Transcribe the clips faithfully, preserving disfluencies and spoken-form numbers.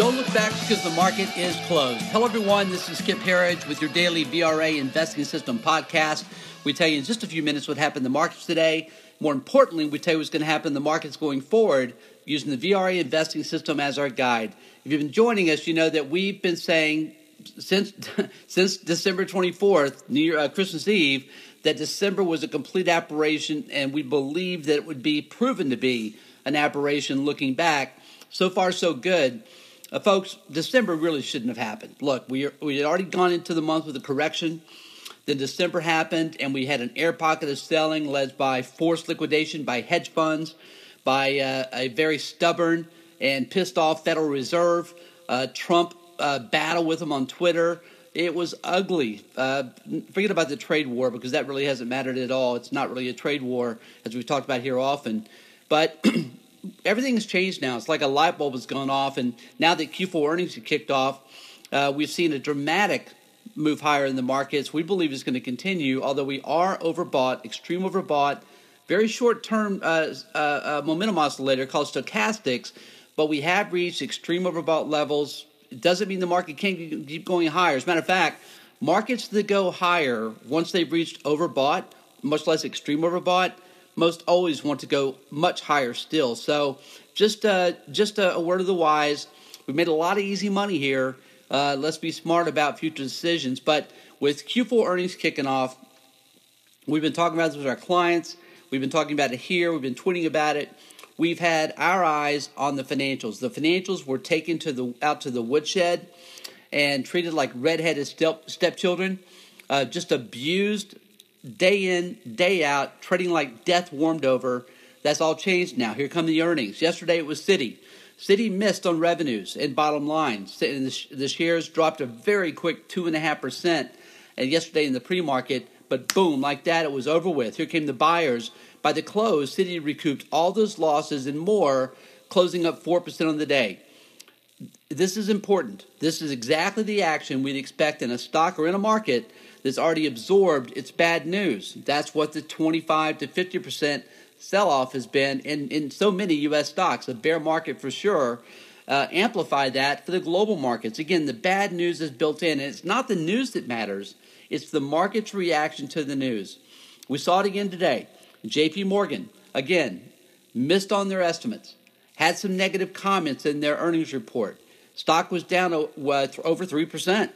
Don't look back because the market is closed. Hello, everyone. This is Kip Herriage with your daily V R A Investing System podcast. We tell you in just a few minutes what happened in the markets today. More importantly, we tell you what's going to happen in the markets going forward using the V R A Investing System as our guide. If you've been joining us, you know that we've been saying since since December twenty-fourth, New Year, uh, Christmas Eve, that December was a complete aberration, and we believed that it would be proven to be an aberration looking back. So far, so good. Uh, folks, December really shouldn't have happened. Look, we are, we had already gone into the month with a correction. Then December happened, and we had an air pocket of selling led by forced liquidation by hedge funds, by uh, a very stubborn and pissed off Federal Reserve, uh, Trump uh, battle with him on Twitter. It was ugly. Uh, forget about the trade war because that really hasn't mattered at all. It's not really a trade war, as we've talked about here often. But everything's changed now. It's like a light bulb has gone off, and now that Q four earnings have kicked off, uh, we've seen a dramatic move higher in the markets. We believe it's going to continue, although we are overbought, extreme overbought, very short-term uh, uh, uh, momentum oscillator called stochastics, but we have reached extreme overbought levels. It doesn't mean the market can't keep going higher. As a matter of fact, markets that go higher once they've reached overbought, much less extreme overbought, most always want to go much higher still. So just uh, just a, a word of the wise. We've made a lot of easy money here. Uh, let's be smart about future decisions. But with Q four earnings kicking off, we've been talking about this with our clients. We've been talking about it here. We've been tweeting about it. We've had our eyes on the financials. The financials were taken to the out to the woodshed and treated like redheaded step, stepchildren, uh, just abused day in, day out, trading like death warmed over. That's all changed now. Here come the earnings. Yesterday it was Citi. Citi missed on revenues and bottom line. The shares dropped a very quick two point five percent and yesterday in the pre-market, but boom, like that, it was over with. Here came the buyers. By the close, Citi recouped all those losses and more, closing up four percent on the day. This is important. This is exactly the action we'd expect in a stock or in a market that's already absorbed its bad news. That's what the twenty-five to fifty percent sell-off has been in, in so many U S stocks. A bear market for sure. Uh, amplify that for the global markets. Again, the bad news is built in, and it's not the news that matters. It's the market's reaction to the news. We saw it again today. J P Morgan, again, missed on their estimates, had some negative comments in their earnings report. Stock was down uh, over three percent.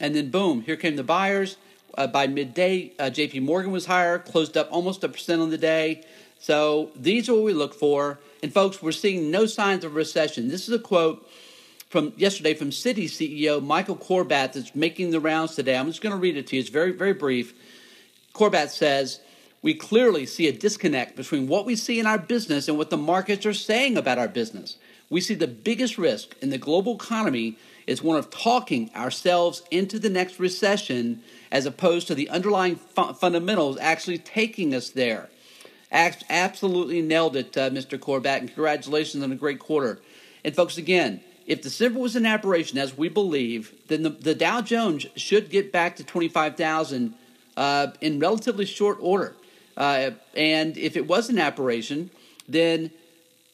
And then boom, here came the buyers. Uh, by midday, uh, J P Morgan was higher, closed up almost a percent on the day. So these are what we look for. And folks, we're seeing no signs of recession. This is a quote from yesterday from Citi C E O Michael Corbat that's making the rounds today. I'm just going to read it to you. It's very, very brief. Corbat says, "We clearly see a disconnect between what we see in our business and what the markets are saying about our business. We see the biggest risk in the global economy is one of talking ourselves into the next recession as opposed to the underlying fu- fundamentals actually taking us there." Act- absolutely nailed it, uh, Mister Corbat, and congratulations on a great quarter. And folks, again, if December was an aberration, as we believe, then the, the Dow Jones should get back to twenty-five thousand uh, in relatively short order. Uh, and if it was an aberration, then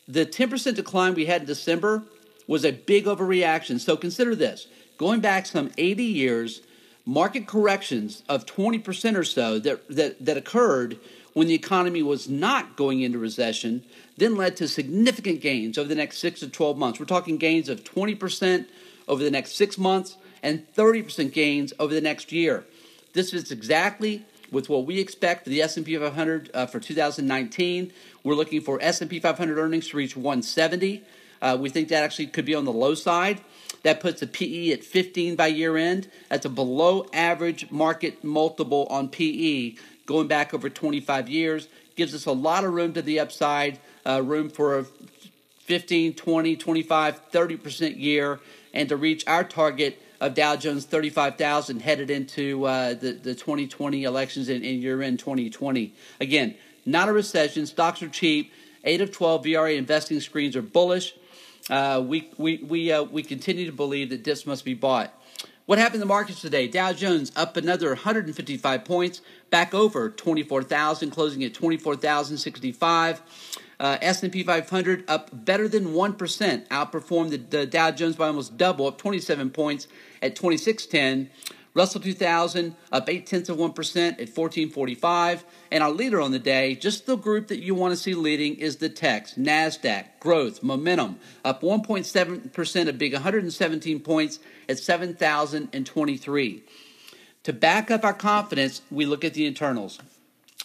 the ten percent decline we had in December was a big overreaction. So consider this. Going back some eighty years, market corrections of twenty percent or so that, that, that occurred when the economy was not going into recession then led to significant gains over the next six to twelve months. We're talking gains of twenty percent over the next six months and thirty percent gains over the next year. This is exactly with what we expect for the S and P five hundred uh, for two thousand nineteen. We're looking for S and P five hundred earnings to reach one seventy. Uh, we think that actually could be on the low side. That puts the P E at fifteen by year end. That's a below average market multiple on P E going back over twenty-five years. Gives us a lot of room to the upside, uh, room for a fifteen, twenty, twenty-five, thirty percent year, and to reach our target of Dow Jones thirty-five thousand headed into uh, the, the twenty twenty elections and, and year end twenty twenty. Again, not a recession. Stocks are cheap. eight of twelve V R A investing screens are bullish. Uh, we we we uh, we continue to believe that dips must be bought. What happened in the markets today? Dow Jones up another one hundred fifty-five points, back over twenty-four thousand, closing at twenty-four thousand sixty-five. Uh, S and P five hundred up better than one percent, outperformed the, the Dow Jones by almost double, up twenty-seven points at twenty-six ten. Russell two thousand up eight tenths of one percent at fourteen forty-five. And our leader on the day, just the group that you want to see leading, is the techs. NASDAQ, growth, momentum, up one point seven percent, a big one hundred seventeen points at seven thousand twenty-three. To back up our confidence, we look at the internals.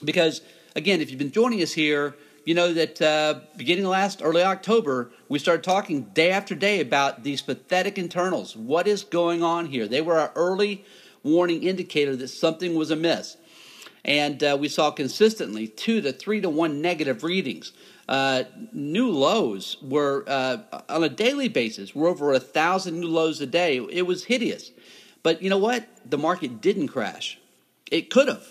Because, again, if you've been joining us here, you know that uh, beginning last early October, we started talking day after day about these pathetic internals. What is going on here? They were our early warning indicator that something was amiss. And uh, we saw consistently two to three to one negative readings. Uh, new lows were, uh, on a daily basis, were over a thousand new lows a day. It was hideous. But you know what? The market didn't crash. It could have,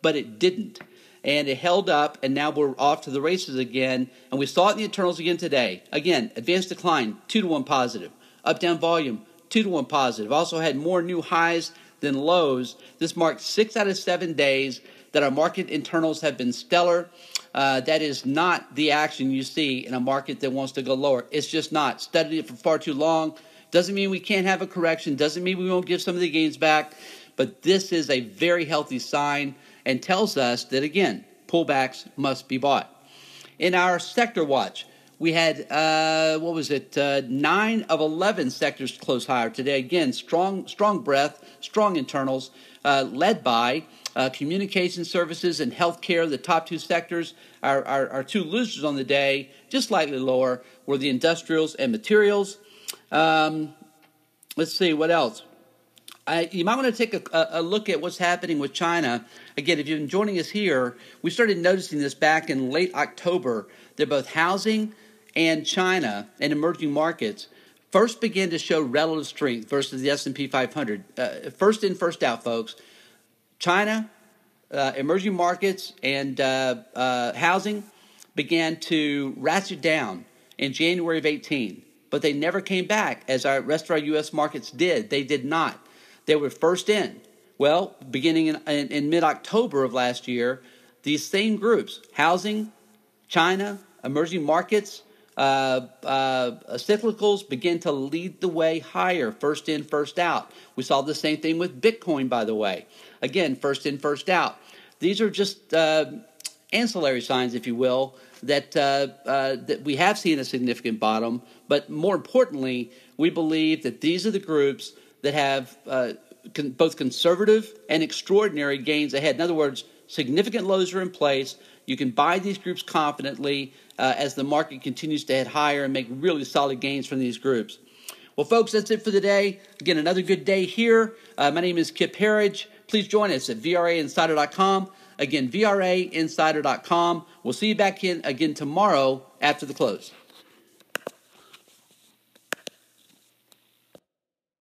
but it didn't. And it held up, and now we're off to the races again. And we saw it in the internals again today. Again, advanced decline, two to one positive. Up-down volume, two to one positive. Also had more new highs than lows. This marked six out of seven days that our market internals have been stellar. Uh, that is not the action you see in a market that wants to go lower. It's just not. Studied it for far too long. Doesn't mean we can't have a correction. Doesn't mean we won't give some of the gains back. But this is a very healthy sign and tells us that, again, pullbacks must be bought. In our sector watch, we had, uh, what was it, uh, nine of eleven sectors close higher today. Again, strong strong breath, strong internals, uh, led by uh, communication services and healthcare, the top two sectors. Our, our, our two losers on the day, just slightly lower, were the industrials and materials. Um, let's see, what else? I, you might want to take a, a look at what's happening with China. Again, if you've been joining us here, we started noticing this back in late October, that both housing and China and emerging markets first began to show relative strength versus the S and P five hundred. Uh, first in, first out, folks. China, uh, emerging markets, and uh, uh, housing began to ratchet down in January of eighteen, but they never came back as our rest of our U S markets did. They did not. They were first in. Well, beginning in, in, in mid-October of last year, these same groups, housing, China, emerging markets, uh, uh, cyclicals, begin to lead the way higher, first in, first out. We saw the same thing with Bitcoin, by the way. Again, first in, first out. These are just uh, ancillary signs, if you will, that, uh, uh, that we have seen a significant bottom. But more importantly, we believe that these are the groups that have uh, con- both conservative and extraordinary gains ahead. In other words, significant lows are in place. You can buy these groups confidently uh, as the market continues to head higher and make really solid gains from these groups. Well, folks, that's it for the day. Again, another good day here. Uh, my name is Kip Herriage. Please join us at V R A insider dot com. Again, V R A insider dot com. We'll see you back in again tomorrow after the close.